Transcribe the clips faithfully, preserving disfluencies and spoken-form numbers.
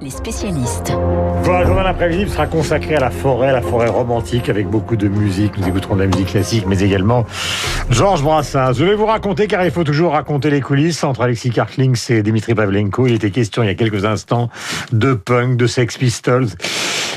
les spécialistes. Voilà, le journal imprévisible sera consacré à la forêt, la forêt romantique, avec beaucoup de musique. Nous écouterons de la musique classique, mais également Georges Brassens. Je vais vous raconter, car il faut toujours raconter les coulisses, entre Alexis Karklings et Dimitri Pavlenko. Il était question, il y a quelques instants, de punk, de Sex Pistols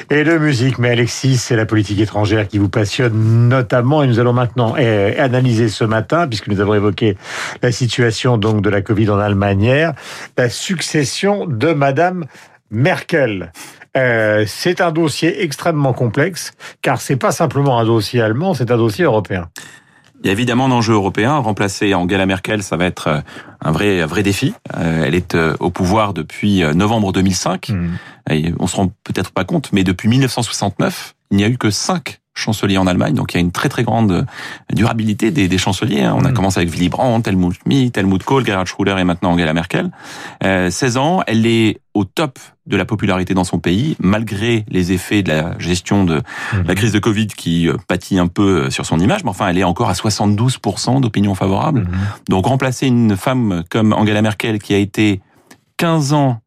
et de musique. Mais Alexis, c'est la politique étrangère qui vous passionne notamment. Et nous allons maintenant analyser ce matin, puisque nous avons évoqué la situation donc de la Covid en Allemagne hier, la succession de Madame Merkel. Euh, c'est un dossier extrêmement complexe, car c'est pas simplement un dossier allemand, c'est un dossier européen. Il y a évidemment un enjeu européen. Remplacer Angela Merkel, ça va être un vrai, un vrai défi. Euh, elle est au pouvoir depuis novembre deux mille cinq. Mmh. Et on se rend peut-être pas compte, mais depuis mille neuf cent soixante-neuf, il n'y a eu que cinq chanceliers en Allemagne. Donc il y a une très très grande durabilité des, des chanceliers. On a mmh. commencé avec Willy Brandt, Helmut Schmidt, Helmut Kohl, Gerhard Schröder et maintenant Angela Merkel. Euh, seize ans, elle est au top de la popularité dans son pays, malgré les effets de la gestion de la crise de Covid qui pâtit un peu sur son image, mais enfin elle est encore à soixante-douze pour cent d'opinion favorable. Mm-hmm. Donc remplacer une femme comme Angela Merkel qui a été quinze ans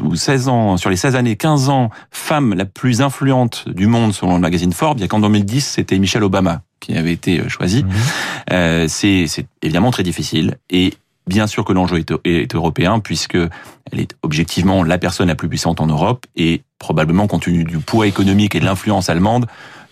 ou seize ans, sur les seize années, quinze ans, femme la plus influente du monde selon le magazine Forbes, il y a qu'en deux mille dix, c'était Michelle Obama qui avait été choisie. Mm-hmm. Euh, c'est, c'est évidemment très difficile et bien sûr que l'enjeu est européen, puisque elle est objectivement la personne la plus puissante en Europe et probablement, compte tenu du poids économique et de l'influence allemande,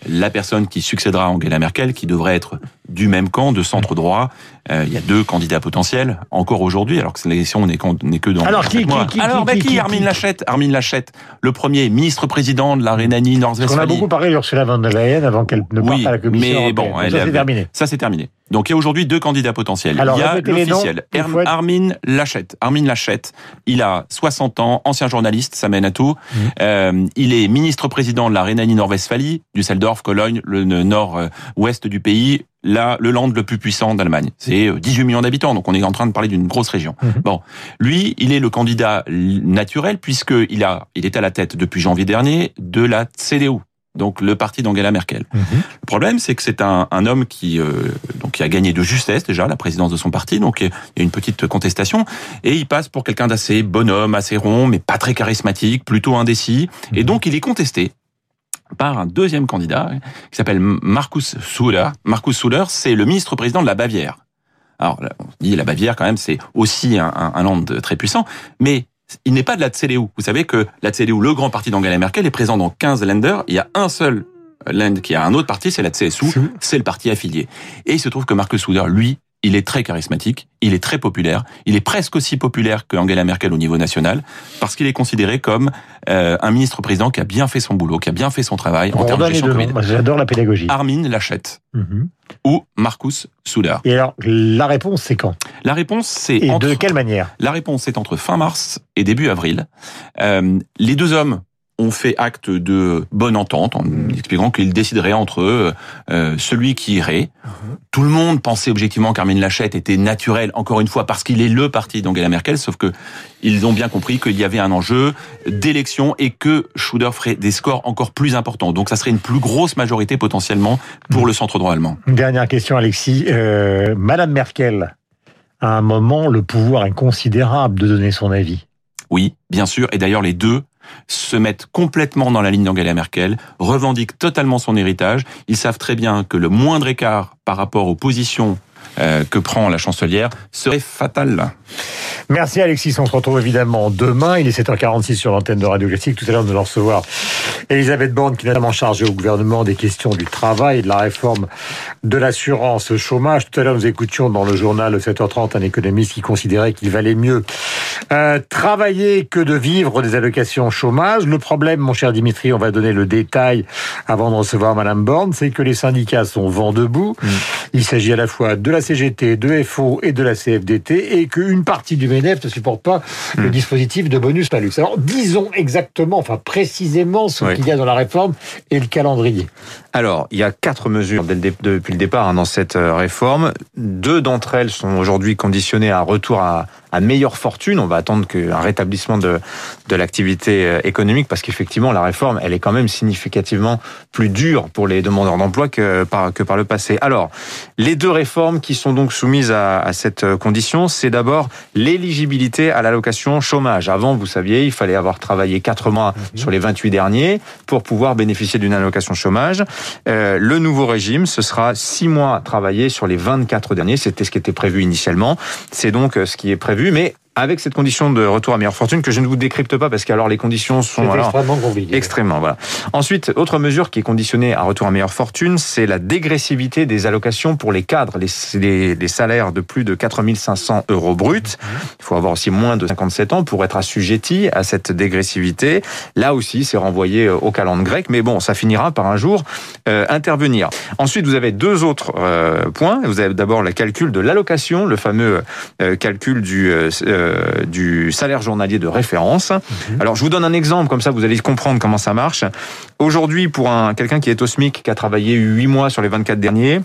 la personne qui succédera à Angela Merkel, qui devrait être du même camp, de centre-droit. Euh, il y a deux candidats potentiels, encore aujourd'hui, alors que l'élection n'est que dans... Alors, qui, mois. qui, qui, alors, qui, bah, qui, qui, qui Armin Laschet, Armin Laschet, le premier ministre-président de la Rhénanie-Nord-Westphalie. On a beaucoup parlé d'Ursula von der Leyen avant qu'elle ne parte oui, à la Commission mais bon, elle, ça, c'est terminé. Ça, c'est terminé. Donc, il y a aujourd'hui deux candidats potentiels. Alors, il y a l'officiel, noms, être... Armin Laschet. Armin Laschet, il a soixante ans, ancien journaliste, ça mène à tout. Mmh. Euh, il est ministre-président de la Rhénanie-Nord-Westphalie, Düsseldorf, Cologne, le nord-ouest du pays, là, le land le plus puissant d'Allemagne. C'est dix-huit millions d'habitants, donc on est en train de parler d'une grosse région. Mmh. Bon, lui, il est le candidat naturel, puisqu'il a, il est à la tête depuis janvier dernier de la C D U, donc le parti d'Angela Merkel. Mmh. Le problème, c'est que c'est un, un homme qui, euh, donc, qui a gagné de justesse déjà la présidence de son parti, donc il y a une petite contestation, et il passe pour quelqu'un d'assez bonhomme, assez rond, mais pas très charismatique, plutôt indécis, mmh. et donc il est contesté par un deuxième candidat qui s'appelle Markus Söder. Markus Söder, c'est le ministre-président de la Bavière. Alors, on dit la Bavière, quand même, c'est aussi un, un, un land très puissant, mais il n'est pas de la C D U. Vous savez que la C D U, le grand parti d'Angela Merkel, est présent dans quinze Länder. Il y a un seul Land qui a un autre parti, c'est la C S U, c'est le parti affilié. Et il se trouve que Markus Söder, lui, il est très charismatique, il est très populaire, il est presque aussi populaire que Angela Merkel au niveau national, parce qu'il est considéré comme euh, un ministre-président qui a bien fait son boulot, qui a bien fait son travail. Bon, en termes de gestion Covid. J'adore la pédagogie. Armin Laschet mm-hmm. ou Markus Söder. Et alors, la réponse, c'est quand ? La réponse, c'est... Et entre, de quelle manière ? La réponse, c'est entre fin mars et début avril. Euh, les deux hommes ont fait acte de bonne entente en expliquant qu'ils décideraient entre eux euh, celui qui irait. Mmh. Tout le monde pensait objectivement qu'Armin Laschet était naturel, encore une fois, parce qu'il est le parti d'Angela Merkel, sauf que ils ont bien compris qu'il y avait un enjeu d'élection et que Schröder ferait des scores encore plus importants. Donc ça serait une plus grosse majorité potentiellement pour mmh. le centre-droit allemand. Dernière question, Alexis. Euh, Madame Merkel, à un moment, le pouvoir est considérable de donner son avis. Oui, bien sûr. Et d'ailleurs, les deux se mettent complètement dans la ligne d'Angela Merkel, revendiquent totalement son héritage. Ils savent très bien que le moindre écart par rapport aux positions euh, que prend la chancelière serait fatal. Merci Alexis, on se retrouve évidemment demain. Il est sept heures quarante-six sur l'antenne de Radio Classique. Tout à l'heure, nous allons recevoir Elisabeth Borne, qui est notamment chargée au gouvernement des questions du travail et de la réforme de l'assurance chômage. Tout à l'heure, nous écoutions dans le journal de sept heures trente un économiste qui considérait qu'il valait mieux Euh, travailler que de vivre des allocations chômage. Le problème, mon cher Dimitri, on va donner le détail avant de recevoir Madame Borne, c'est que les syndicats sont vent debout. Mmh. Il s'agit à la fois de la C G T, de F O et de la C F D T, et qu'une partie du MEDEF ne supporte pas mmh. le dispositif de bonus-malus. Alors, disons exactement, enfin précisément, ce oui. qu'il y a dans la réforme et le calendrier. Alors, il y a quatre mesures depuis le départ hein, dans cette réforme. Deux d'entre elles sont aujourd'hui conditionnées à un retour à à meilleure fortune. On va attendre qu'un rétablissement de, de l'activité économique, parce qu'effectivement, la réforme, elle est quand même significativement plus dure pour les demandeurs d'emploi que par, que par le passé. Alors, les deux réformes qui sont donc soumises à, à cette condition, c'est d'abord l'éligibilité à l'allocation chômage. Avant, vous saviez, il fallait avoir travaillé quatre mois mmh. sur les vingt-huit derniers pour pouvoir bénéficier d'une allocation chômage. Euh, le nouveau régime, ce sera six mois travaillés sur les vingt-quatre derniers. C'était ce qui était prévu initialement. C'est donc ce qui est prévu, mais avec cette condition de retour à meilleure fortune que je ne vous décrypte pas, parce qu'alors les conditions sont alors, extrêmement compliquées. Extrêmement, voilà. Ensuite, autre mesure qui est conditionnée à retour à meilleure fortune, c'est la dégressivité des allocations pour les cadres, les, les, les salaires de plus de quatre mille cinq cents euros bruts. Il faut avoir aussi moins de cinquante-sept ans pour être assujetti à cette dégressivité. Là aussi, c'est renvoyé au calendrier grec, mais bon, ça finira par un jour euh, intervenir. Ensuite, vous avez deux autres euh, points. Vous avez d'abord le calcul de l'allocation, le fameux euh, calcul du... Euh, du salaire journalier de référence. Mmh. Alors, je vous donne un exemple, comme ça vous allez comprendre comment ça marche. Aujourd'hui, pour un, quelqu'un qui est au SMIC, qui a travaillé huit mois sur les vingt-quatre derniers,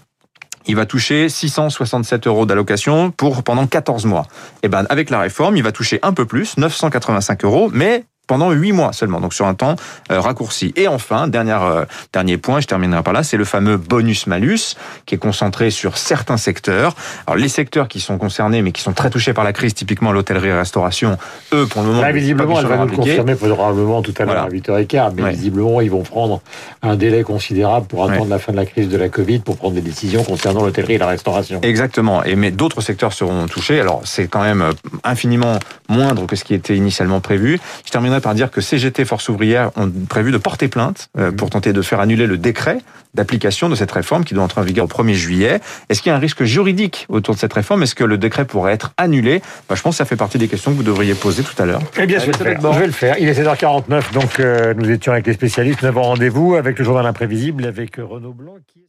il va toucher six cent soixante-sept euros d'allocation pour pendant quatorze mois. Et ben, avec la réforme, il va toucher un peu plus, neuf cent quatre-vingt-cinq euros, mais pendant huit mois seulement, donc sur un temps euh, raccourci. Et enfin, dernière, euh, dernier point, je terminerai par là, c'est le fameux bonus-malus qui est concentré sur certains secteurs. Alors les secteurs qui sont concernés mais qui sont très touchés par la crise, typiquement l'hôtellerie-restauration, eux pour le moment... Là, visiblement, elle va nous le confirmer probablement tout à l'heure, voilà, à huit heures quinze, mais ouais, visiblement, ils vont prendre un délai considérable pour attendre ouais. la fin de la crise de la Covid pour prendre des décisions concernant l'hôtellerie et la restauration. Exactement, et, mais d'autres secteurs seront touchés. Alors c'est quand même infiniment moindre que ce qui était initialement prévu. Je terminerai par dire que C G T Force Ouvrière ont prévu de porter plainte pour tenter de faire annuler le décret d'application de cette réforme qui doit entrer en vigueur au premier juillet. Est-ce qu'il y a un risque juridique autour de cette réforme? Est-ce que le décret pourrait être annulé? ben, Je pense que ça fait partie des questions que vous devriez poser tout à l'heure. Eh bien, je vais, le faire. je vais le faire. Il est seize heures quarante-neuf, donc euh, nous étions avec les spécialistes. Nous avons rendez-vous avec le journal imprévisible, avec Renaud Blanc qui...